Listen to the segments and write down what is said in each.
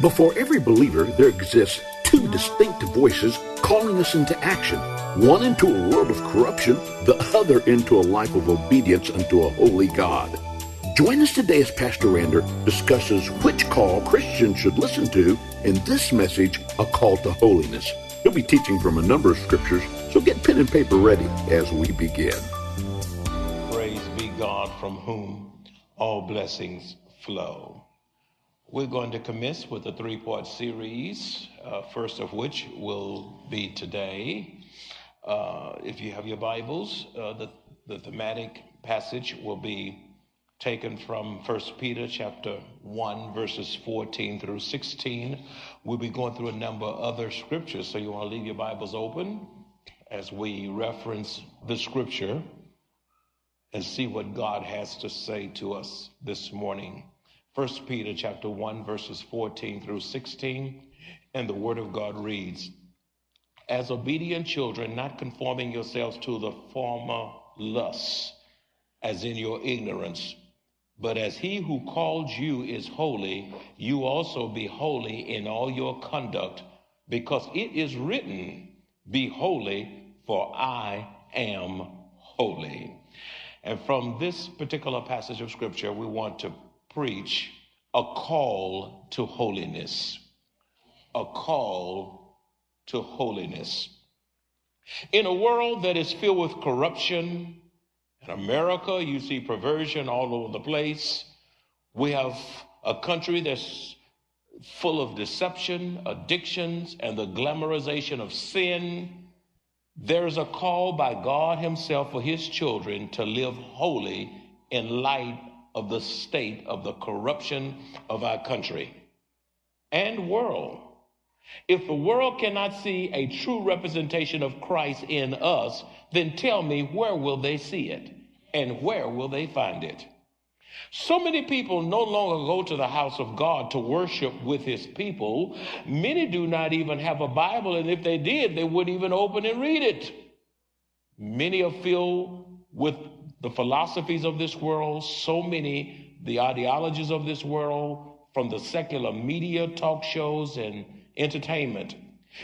Before every believer, there exists two distinct voices calling us into action, one into a world of corruption, the other into a life of obedience unto a holy God. Join us today as Pastor Rander discusses which call Christians should listen to in this message, A Call to Holiness. He'll be teaching from a number of scriptures, so get pen and paper ready as we begin. Praise be God, from whom all blessings flow. We're going to commence with a three-part series, first of which will be today. If you have your Bibles, the thematic passage will be taken from 1 Peter chapter 1, verses 14 through 16. We'll be going through a number of other scriptures, so you want to leave your Bibles open as we reference the scripture and see what God has to say to us this morning. 1 Peter chapter 1, verses 14 through 16, and the Word of God reads, "As obedient children, not conforming yourselves to the former lusts, as in your ignorance, but as he who called you is holy, you also be holy in all your conduct, because it is written, be holy, for I am holy." And from this particular passage of Scripture, we want to preach a call to holiness. A call to holiness. In a world that is filled with corruption, in America, you see perversion all over the place. We have a country that's full of deception, addictions, and the glamorization of sin. There is a call by God Himself for His children to live holy in light of the state of the corruption of our country and world. If the world cannot see a true representation of Christ in us, then tell me, where will they see it and where will they find it? So many people no longer go to the house of God to worship with His people. Many do not even have a Bible, and if they did, they wouldn't even open and read it. Many are filled with the philosophies of this world, the ideologies of this world, from the secular media, talk shows, and entertainment.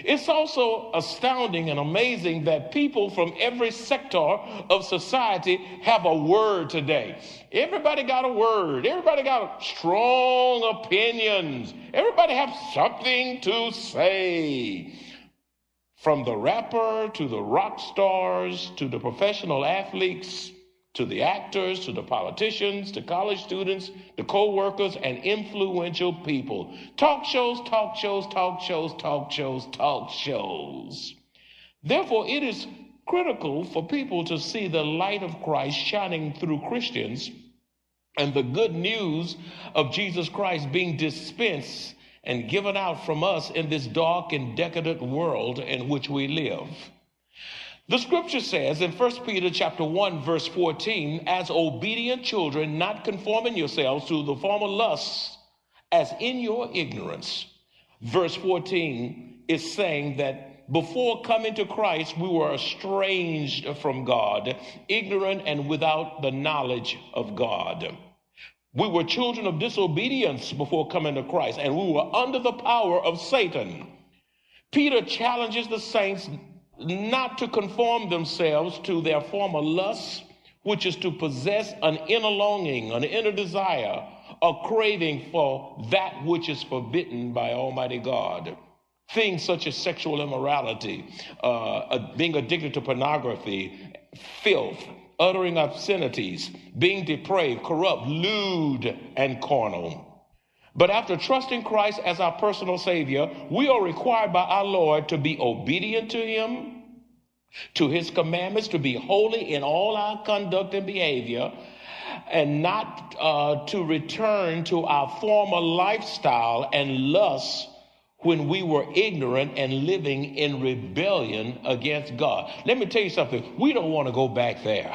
It's also astounding and amazing that people from every sector of society have a word today. Everybody got a word. Everybody got strong opinions. Everybody has something to say. From the rapper to the rock stars to the professional athletes, to the actors, to the politicians, to college students, to co-workers, and influential people. Talk shows. Therefore, it is critical for people to see the light of Christ shining through Christians and the good news of Jesus Christ being dispensed and given out from us in this dark and decadent world in which we live. The scripture says in 1 Peter chapter 1, verse 14, "As obedient children, not conforming yourselves to the former lusts, as in your ignorance." Verse 14 is saying that before coming to Christ, we were estranged from God, ignorant and without the knowledge of God. We were children of disobedience before coming to Christ, and we were under the power of Satan. Peter challenges the saints not to conform themselves to their former lusts, which is to possess an inner longing, an inner desire, a craving for that which is forbidden by Almighty God. Things such as sexual immorality, being addicted to pornography, filth, uttering obscenities, being depraved, corrupt, lewd, and carnal. But after trusting Christ as our personal Savior, we are required by our Lord to be obedient to Him, to His commandments, to be holy in all our conduct and behavior, and not to return to our former lifestyle and lusts when we were ignorant and living in rebellion against God. Let me tell you something. We don't want to go back there.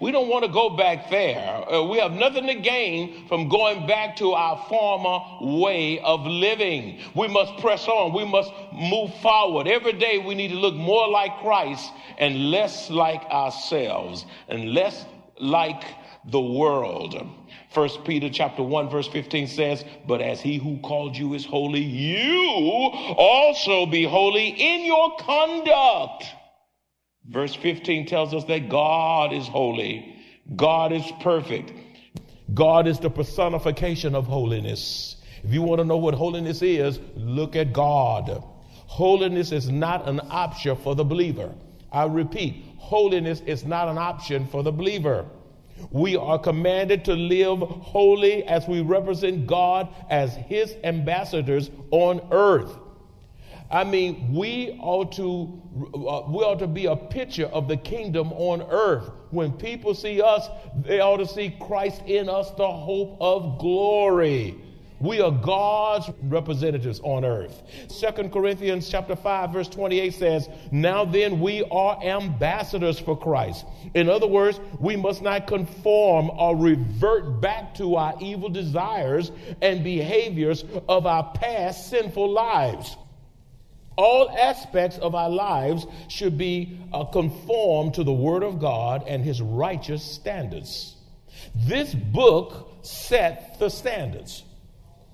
We don't want to go back there. We have nothing to gain from going back to our former way of living. We must press on. We must move forward. Every day we need to look more like Christ and less like ourselves and less like the world. 1 Peter chapter 1 verse 15 says, "But as he who called you is holy, you also be holy in your conduct." Verse 15 tells us that God is holy. God is perfect. God is the personification of holiness. If you want to know what holiness is, look at God. Holiness is not an option for the believer. I repeat, holiness is not an option for the believer. We are commanded to live holy as we represent God as His ambassadors on earth. I mean, we ought to be a picture of the kingdom on earth. When people see us, they ought to see Christ in us, the hope of glory. We are God's representatives on earth. 2 Corinthians chapter 5, verse 28 says, "Now then we are ambassadors for Christ." In other words, we must not conform or revert back to our evil desires and behaviors of our past sinful lives. All aspects of our lives should be conformed to the Word of God and His righteous standards. This book set the standards.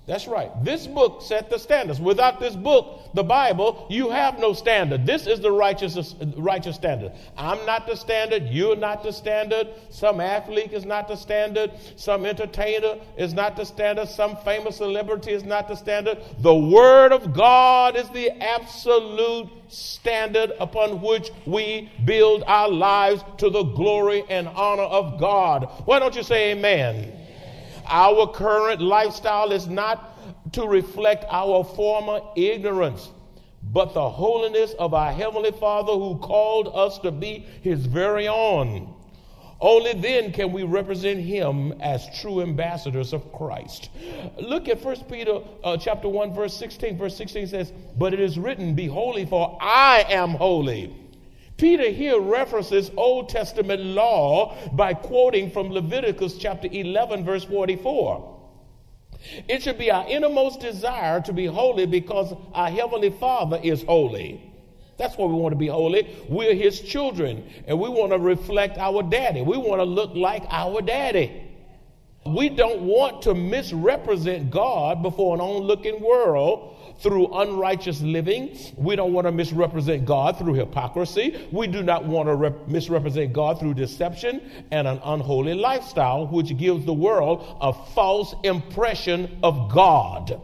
That's right. This book set the standards. Without this book, the Bible, you have no standard. This is the righteous standard. I'm not the standard. You're not the standard. Some athlete is not the standard. Some entertainer is not the standard. Some famous celebrity is not the standard. The Word of God is the absolute standard upon which we build our lives to the glory and honor of God. Why don't you say amen? Our current lifestyle is not to reflect our former ignorance, but the holiness of our Heavenly Father who called us to be His very own. Only then can we represent Him as true ambassadors of Christ. Look at 1 Peter chapter 1, verse 16. Verse 16 says, "But it is written, be holy, for I am holy." Peter here references Old Testament law by quoting from Leviticus chapter 11, verse 44. It should be our innermost desire to be holy because our Heavenly Father is holy. That's why we want to be holy. We're His children, and we want to reflect our daddy. We want to look like our daddy. We don't want to misrepresent God before an onlooking world through unrighteous living. We don't want to misrepresent God through hypocrisy. We do not want to misrepresent God through deception and an unholy lifestyle, which gives the world a false impression of God.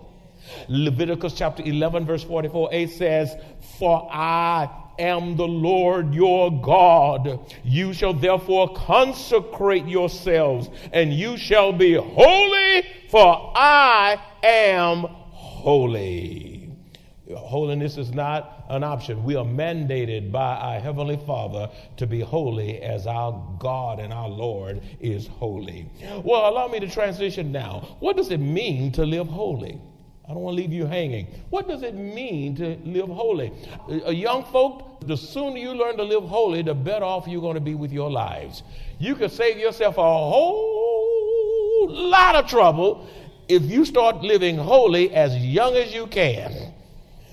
Leviticus chapter 11, verse 44a says, "For I am the Lord your God. You shall therefore consecrate yourselves, and you shall be holy, for I am holy." Holiness is not an option. We are mandated by our Heavenly Father to be holy as our God and our Lord is holy. Well, allow me to transition now. What does it mean to live holy? I don't want to leave you hanging. What does it mean to live holy? Young folk, the sooner you learn to live holy, the better off you're going to be with your lives. You can save yourself a whole lot of trouble if you start living holy as young as you can.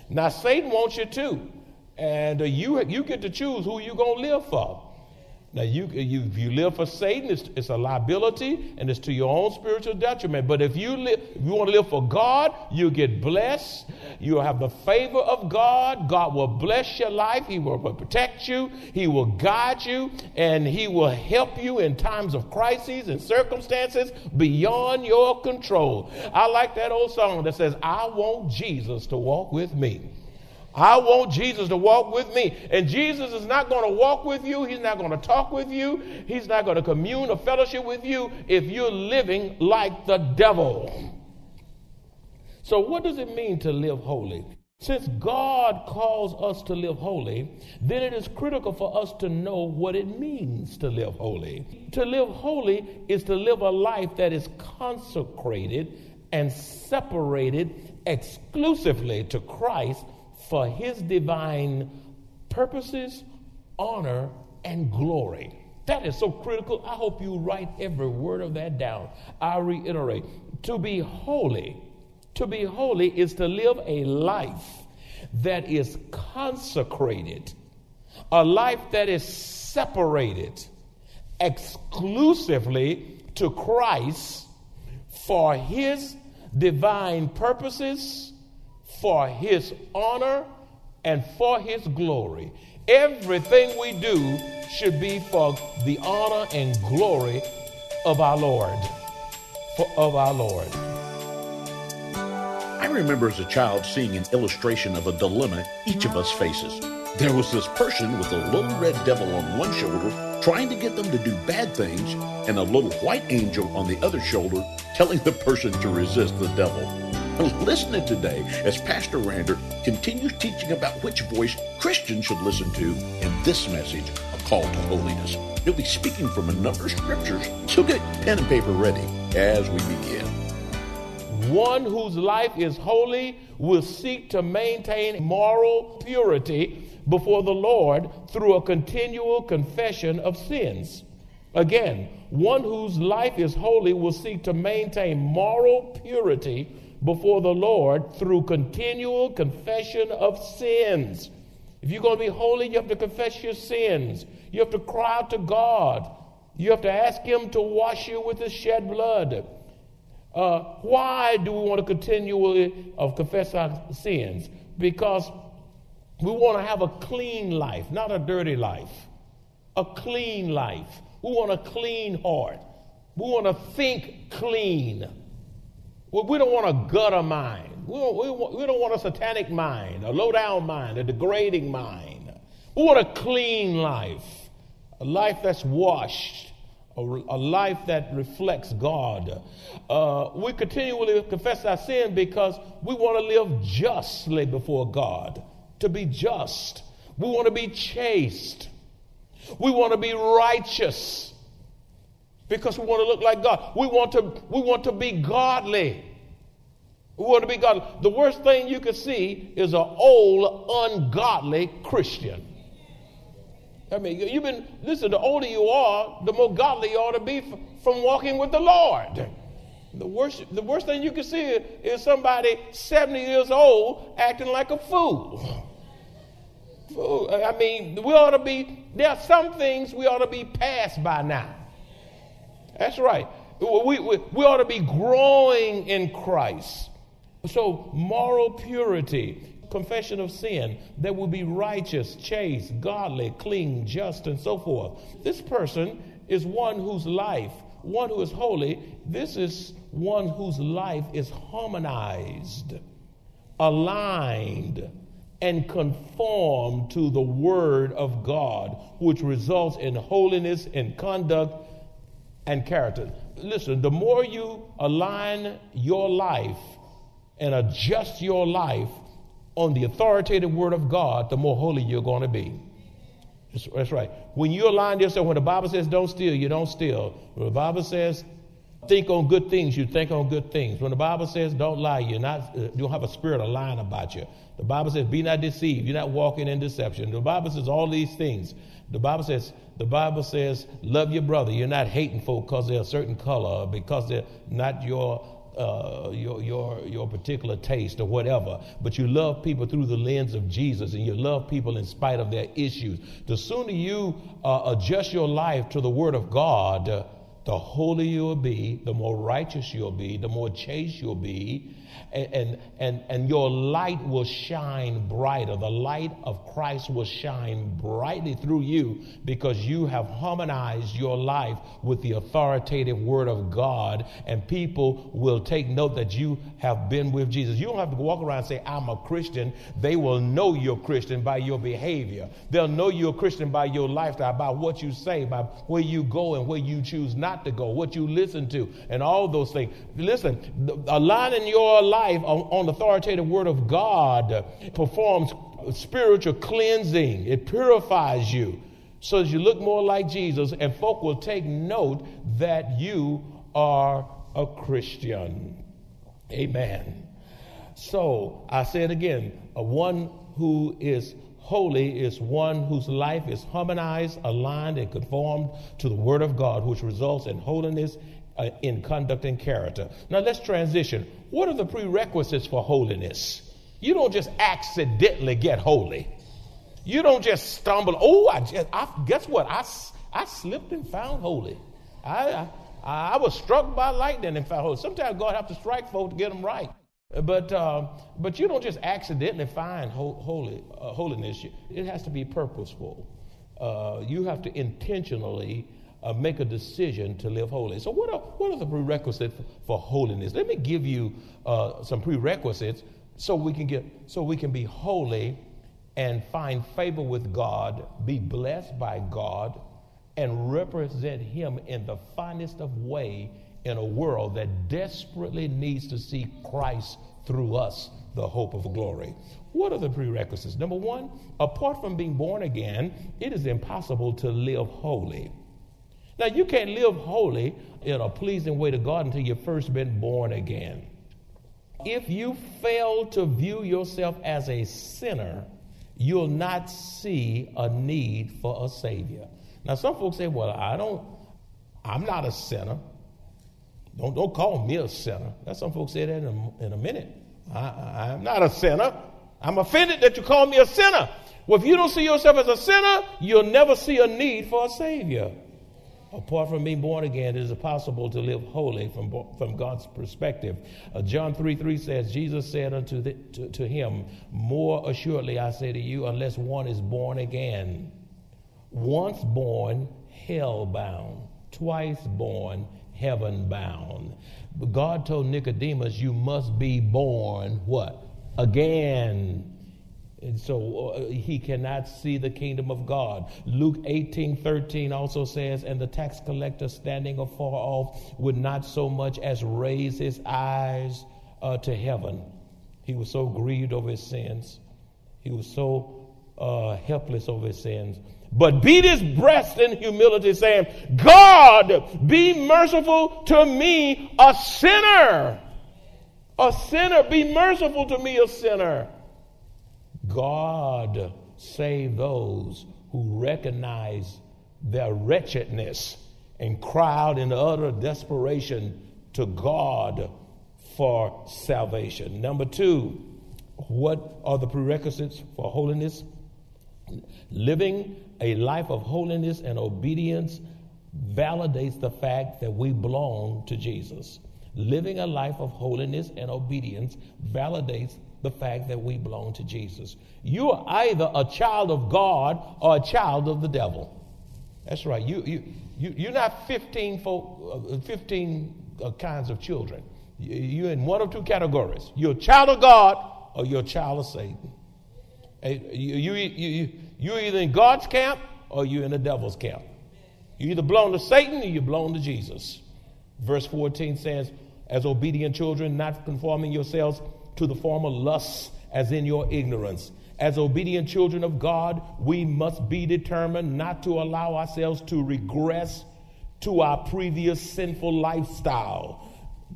Now, Satan wants you too. And you get to choose who you're going to live for. Now, if you live for Satan, it's a liability, and it's to your own spiritual detriment. But if you want to live for God, you'll get blessed. You'll have the favor of God. God will bless your life. He will protect you. He will guide you, and He will help you in times of crises and circumstances beyond your control. I like that old song that says, "I want Jesus to walk with me." I want Jesus to walk with me. And Jesus is not going to walk with you. He's not going to talk with you. He's not going to commune or fellowship with you if you're living like the devil. So what does it mean to live holy? Since God calls us to live holy, then it is critical for us to know what it means to live holy. To live holy is to live a life that is consecrated and separated exclusively to Christ for his divine purposes, honor, and glory. That is so critical. I hope you write every word of that down. I reiterate, to be holy is to live a life that is consecrated, a life that is separated exclusively to Christ for his divine purposes, for his honor, and for his glory. Everything we do should be for the honor and glory of our Lord. I remember as a child seeing an illustration of a dilemma each of us faces. There was this person with a little red devil on one shoulder trying to get them to do bad things, and a little white angel on the other shoulder telling the person to resist the devil. Listen to today as Pastor Rander continues teaching about which voice Christians should listen to in this message, A Call to Holiness. He'll be speaking from a number of scriptures, so get pen and paper ready as we begin. One whose life is holy will seek to maintain moral purity before the Lord through a continual confession of sins. Again, one whose life is holy will seek to maintain moral purity before the Lord through continual confession of sins. If you're going to be holy, you have to confess your sins. You have to cry out to God. You have to ask him to wash you with his shed blood. Why do we want to continually confess our sins? Because we want to have a clean life, not a dirty life. A clean life. We want a clean heart. We want to think clean. We don't want a gutter mind. We don't want a satanic mind, a low-down mind, a degrading mind. We want a clean life, a life that's washed, a life that reflects God. We continually confess our sin because we want to live justly before God, to be just. We want to be chaste. We want to be righteous. Because we want to look like God. We want to be godly. We want to be godly. The worst thing you can see is an old, ungodly Christian. I mean, listen, the older you are, the more godly you ought to be from walking with the Lord. The worst thing you can see is somebody 70 years old acting like a fool. I mean, there are some things we ought to be past by now. That's right. We ought to be growing in Christ. So moral purity, confession of sin that will be righteous, chaste, godly, clean, just, and so forth. This person is one whose life, one who is holy, this is one whose life is harmonized, aligned, and conformed to the Word of God, which results in holiness and conduct and character. Listen, the more you align your life and adjust your life on the authoritative Word of God, the more holy you're going to be. That's right. When you align yourself, when the Bible says don't steal, you don't steal. When the Bible says think on good things, you think on good things. When the Bible says don't lie, you don't have a spirit of lying about you. The Bible says be not deceived, you're not walking in deception. The Bible says all these things. The Bible says love your brother. You're not hating folk because they're a certain color, because they're not your particular taste or whatever, but you love people through the lens of Jesus, and you love people in spite of their issues. The sooner you adjust your life to the Word of God, the holier you'll be, the more righteous you'll be, the more chaste you'll be, and your light will shine brighter. The light of Christ will shine brightly through you because you have harmonized your life with the authoritative Word of God, and people will take note that you have been with Jesus. You don't have to walk around and say, I'm a Christian. They will know you're a Christian by your behavior. They'll know you're a Christian by your lifestyle, by what you say, by where you go and where you choose not not to go, what you listen to, and all those things. Listen, aligning your life on the authoritative word of God performs spiritual cleansing. It purifies you so that you look more like Jesus, and folk will take note that you are a Christian. Amen. So I say it again, one who is holy is one whose life is harmonized, aligned, and conformed to the Word of God, which results in holiness in conduct and character. Now let's transition. What are the prerequisites for holiness? You don't just accidentally get holy. You don't just stumble. Oh, guess what? I slipped and found holy. I was struck by lightning and found holy. Sometimes God have to strike folk to get them right. But you don't just accidentally find holiness. It has to be purposeful. You have to intentionally make a decision to live holy. So what are the prerequisites for holiness? Let me give you some prerequisites so we can be holy and find favor with God, be blessed by God, and represent Him in the finest of way in a world that desperately needs to see Christ through us, the hope of glory. What are the prerequisites? Number one, apart from being born again, it is impossible to live holy. Now, you can't live holy in a pleasing way to God until you've first been born again. If you fail to view yourself as a sinner, you'll not see a need for a Savior. Now, some folks say, well, I'm not a sinner. Don't call me a sinner. That's some folks say that in a minute. I'm not a sinner. I'm offended that you call me a sinner. Well, if you don't see yourself as a sinner, you'll never see a need for a Savior. Apart from being born again, it is impossible to live holy from God's perspective. John 3:3 says, Jesus said to him, "More assuredly I say to you, unless one is born again, once born, hell-bound, twice born, heaven-bound." God told Nicodemus, you must be born, what? Again. And so he cannot see the kingdom of God. Luke 18:13 also says, and the tax collector standing afar off would not so much as raise his eyes to heaven. He was so grieved over his sins. He was so helpless over his sins. But beat his breast in humility, saying, God, be merciful to me, a sinner. A sinner, be merciful to me, a sinner. God save those who recognize their wretchedness and cry out in utter desperation to God for salvation. Number two, what are the prerequisites for holiness? Living a life of holiness and obedience validates the fact that we belong to Jesus. Living a life of holiness and obedience validates the fact that we belong to Jesus. You are either a child of God or a child of the devil. That's right. You're not 15 kinds of children. You're in one of two categories. You're a child of God or you're a child of Satan. You're either in God's camp or you're in the devil's camp. You either belong to Satan or you belong to Jesus. Verse 14 says, as obedient children, not conforming yourselves to the former lusts as in your ignorance. As obedient children of God, we must be determined not to allow ourselves to regress to our previous sinful lifestyle,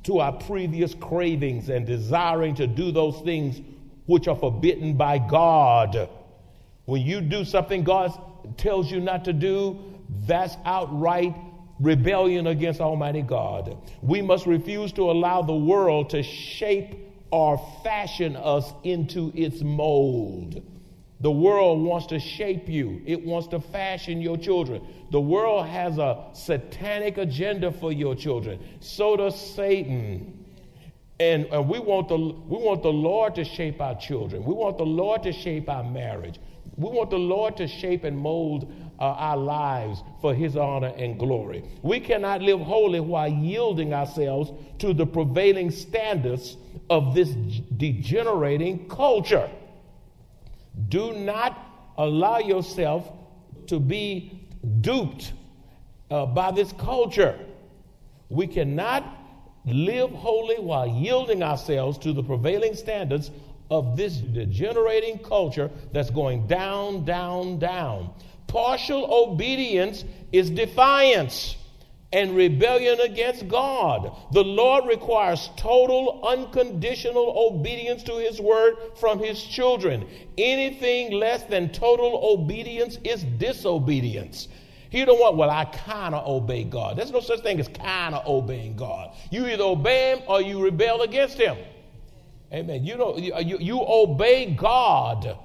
to our previous cravings and desiring to do those things which are forbidden by God. When you do something God tells you not to do, that's outright rebellion against Almighty God. We must refuse to allow the world to shape or fashion us into its mold. The world wants to shape you. It wants to fashion your children. The world has a satanic agenda for your children. So does Satan. And we want the Lord to shape our children. We want the Lord to shape our marriage. We want the Lord to shape and mold our lives for His honor and glory. We cannot live holy while yielding ourselves to the prevailing standards of this degenerating culture. Do not allow yourself to be duped by this culture. We cannot live holy while yielding ourselves to the prevailing standards of this degenerating culture that's going down, down, down. Partial obedience is defiance and rebellion against God. The Lord requires total, unconditional obedience to his word from his children. Anything less than total obedience is disobedience. You don't want, well, I kind of obey God. There's no such thing as kind of obeying God. You either obey him or you rebel against him. Amen. You don't, you obey God,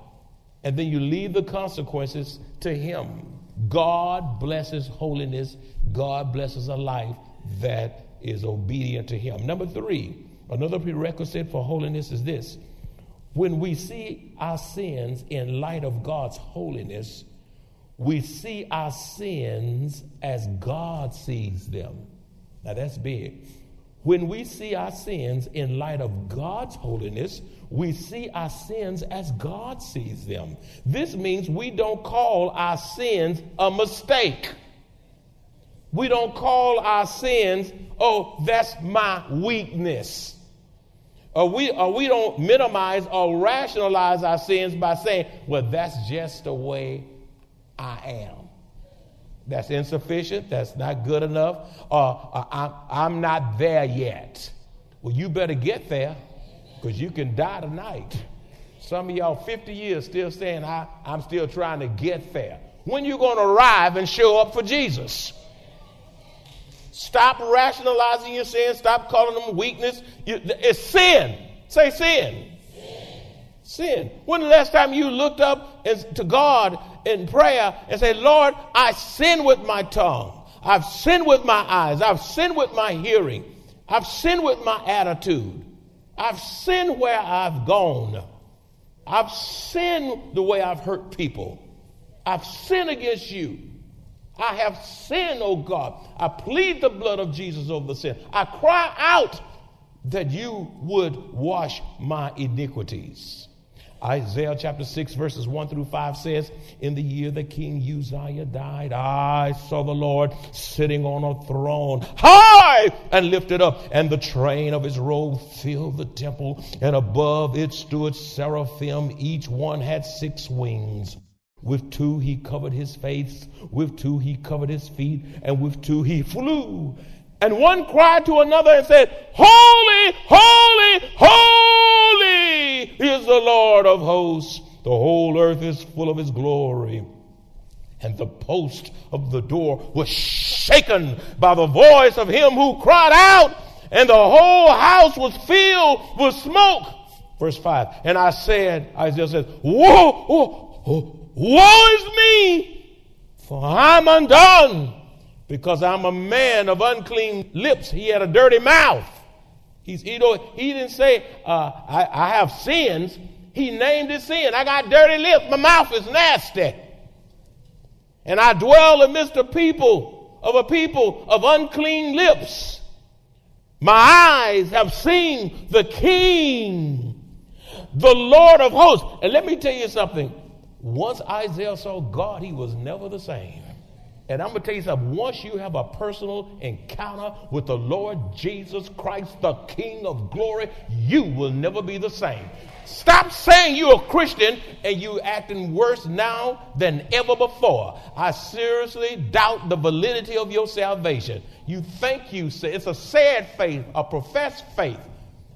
and then you leave the consequences to him. God blesses holiness. God blesses a life that is obedient to him. Number three, another prerequisite for holiness is this. When we see our sins in light of God's holiness, we see our sins as God sees them. Now that's big. When we see our sins in light of God's holiness, we see our sins as God sees them. This means we don't call our sins a mistake. We don't call our sins, oh, that's my weakness. Or we don't minimize or rationalize our sins by saying, well, that's just the way I am. That's insufficient. That's not good enough. I'm not there yet. Well, you better get there, because you can die tonight. Some of y'all 50 years still saying, I'm still trying to get there. When you going to arrive and show up for Jesus? Stop rationalizing your sin. Stop calling them weakness. It's sin. Say sin. Sin. When the last time you looked up to God in prayer and say, Lord, I sin with my tongue. I've sinned with my eyes. I've sinned with my hearing. I've sinned with my attitude. I've sinned where I've gone. I've sinned the way I've hurt people. I've sinned against you. I have sinned, oh God. I plead the blood of Jesus over the sin. I cry out that you would wash my iniquities. Isaiah chapter 6 verses 1 through 5 says, in the year that King Uzziah died, I saw the Lord sitting on a throne, high and lifted up, and the train of his robe filled the temple, and above it stood seraphim. Each one had 6 wings. With 2 he covered his face, with 2 he covered his feet, and with 2 he flew. And one cried to another and said, holy, holy, holy is the Lord of hosts. The whole earth is full of his glory. And the post of the door was shaken by the voice of him who cried out, and the whole house was filled with smoke. Verse 5. And I said, Isaiah says, woe is me, for I'm undone, because I'm a man of unclean lips. He had a dirty mouth. He didn't say, I have sins. He named his sin. I got dirty lips. My mouth is nasty. And I dwell amidst a people of unclean lips. My eyes have seen the King, the Lord of hosts. And let me tell you something. Once Isaiah saw God, he was never the same. And I'm going to tell you something, once you have a personal encounter with the Lord Jesus Christ, the King of glory, you will never be the same. Stop saying you're a Christian and you acting worse now than ever before. I seriously doubt the validity of your salvation. You think it's a sad faith, a professed faith.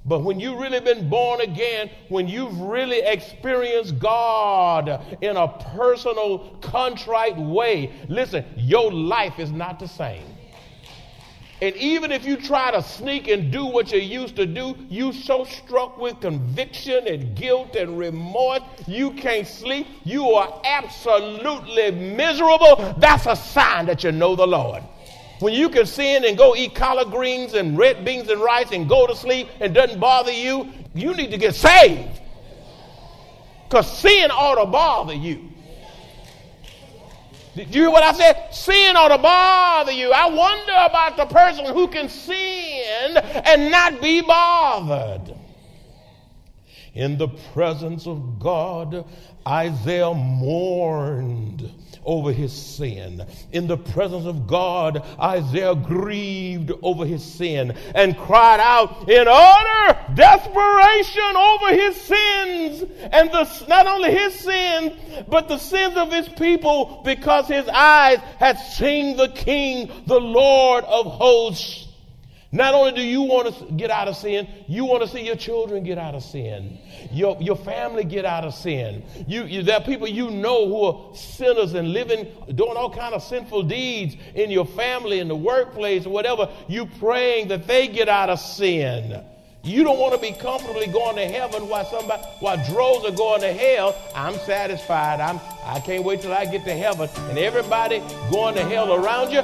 But when you've really been born again, when you've really experienced God in a personal, contrite way, listen, your life is not the same. And even if you try to sneak and do what you used to do, you're so struck with conviction and guilt and remorse, you can't sleep. You are absolutely miserable. That's a sign that you know the Lord. When you can sin and go eat collard greens and red beans and rice and go to sleep and doesn't bother you, you need to get saved. Because sin ought to bother you. Did you hear what I said? Sin ought to bother you. I wonder about the person who can sin and not be bothered. In the presence of God, Isaiah mourned over his sin. In the presence of God, Isaiah grieved over his sin and cried out in utter desperation over his sins, and not only his sins, but the sins of his people, because his eyes had seen the King, the Lord of hosts. Not only do you want to get out of sin, you want to see your children get out of sin, your family get out of sin. There are people you know who are sinners and doing all kinds of sinful deeds in your family, in the workplace, or whatever. You praying that they get out of sin. You don't want to be comfortably going to heaven while droves are going to hell. I'm satisfied. I can't wait till I get to heaven, and everybody going to hell around you.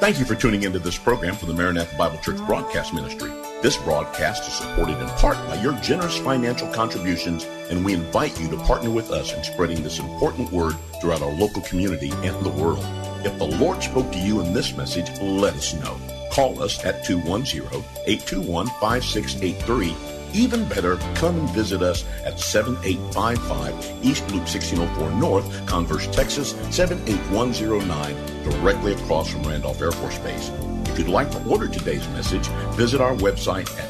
Thank you for tuning into this program for the Maranatha Bible Church Broadcast Ministry. This broadcast is supported in part by your generous financial contributions, and we invite you to partner with us in spreading this important word throughout our local community and the world. If the Lord spoke to you in this message, let us know. Call us at 210-821-5683. Even better, come and visit us at 7855 East Loop 1604 North, Converse, Texas, 78109. Directly across from Randolph Air Force Base. If you'd like to order today's message, visit our website at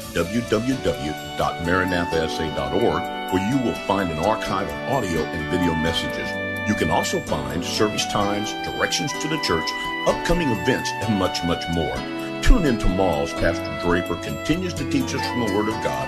www.maranathasa.org, where you will find an archive of audio and video messages. You can also find service times, directions to the church, upcoming events, and much, much more. Tune in tomorrow as Pastor Draper continues to teach us from the Word of God.